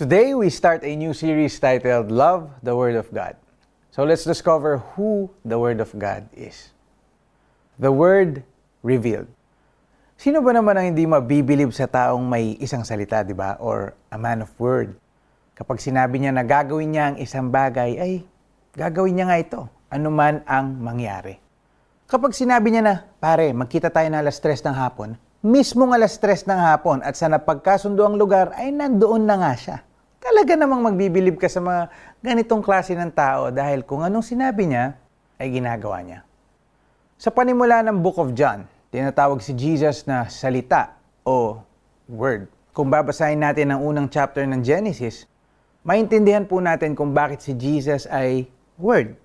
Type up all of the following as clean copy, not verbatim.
Today, we start a new series titled Love the Word of God. So let's discover who the Word of God is. The Word revealed. Sino ba naman ang hindi mabibilib sa taong may isang salita, di ba? Or a man of word. Kapag sinabi niya na gagawin niya ang isang bagay, ay gagawin niya nga ito, anuman ang mangyari. Kapag sinabi niya na, pare, magkita tayo na 3:00 ng hapon, mismong 3:00 ng hapon at sa napagkasundo ang lugar, ay nandoon na nga siya. Talaga namang magbibilib ka sa mga ganitong klase ng tao dahil kung anong sinabi niya, ay ginagawa niya. Sa panimula ng Book of John, tinatawag si Jesus na salita o word. Kung babasahin natin ang unang chapter ng Genesis, maintindihan po natin kung bakit si Jesus ay word.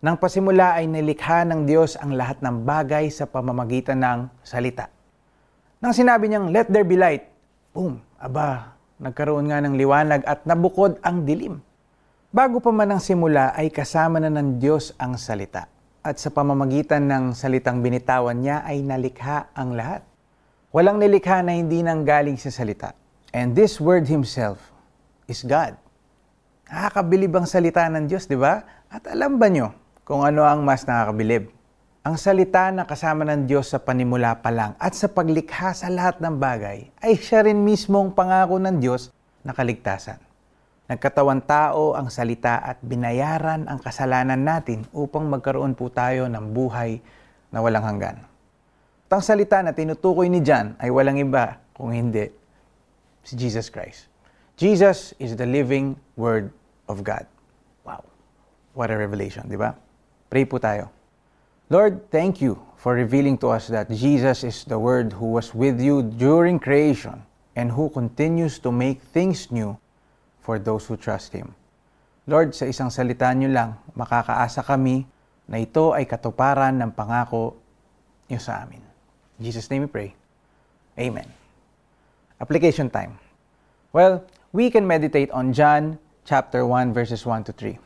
Nang pasimula ay nilikha ng Diyos ang lahat ng bagay sa pamamagitan ng salita. Nang sinabi niyang, let there be light, boom, aba, nagkaroon nga ng liwanag at nabukod ang dilim. Bago pa man ang simula ay kasama na ng Diyos ang salita. At sa pamamagitan ng salitang binitawan niya ay nalikha ang lahat. Walang nilikha na hindi nanggaling sa salita. And this word himself is God. Nakakabilib ang salita ng Diyos, di ba? At alam ba nyo kung ano ang mas nakakabilib? Ang salita na kasama ng Diyos sa panimula pa lang at sa paglikha sa lahat ng bagay ay siya rin mismong pangako ng Diyos na kaligtasan. Nagkatawan tao ang salita at binayaran ang kasalanan natin upang magkaroon po tayo ng buhay na walang hanggan. At ang salita na tinutukoy ni John ay walang iba kung hindi si Jesus Christ. Jesus is the living Word of God. Wow! What a revelation, di ba? Pray po tayo. Lord, thank you for revealing to us that Jesus is the Word who was with you during creation and who continues to make things new for those who trust Him. Lord, sa isang salita niyo lang, makakaasa kami na ito ay katuparan ng pangako niyo sa amin. In Jesus' name we pray. Amen. Application time. Well, we can meditate on John chapter 1 verses 1 to 3.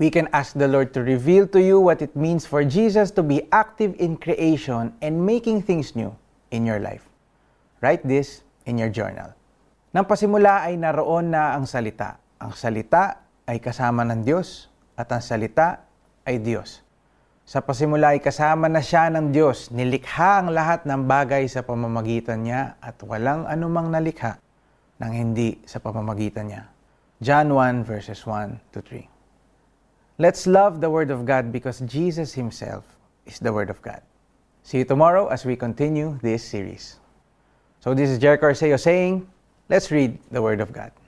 We can ask the Lord to reveal to you what it means for Jesus to be active in creation and making things new in your life. Write this in your journal. Nang pasimula ay naroon na ang salita. Ang salita ay kasama ng Diyos at ang salita ay Diyos. Sa pasimula ay kasama na siya ng Diyos. Nilikha ang lahat ng bagay sa pamamagitan niya at walang anumang nalikha ng hindi sa pamamagitan niya. John 1 verses 1 to 3. Let's love the Word of God because Jesus Himself is the Word of God. See you tomorrow as we continue this series. So this is Jericho Arceo saying, let's read the Word of God.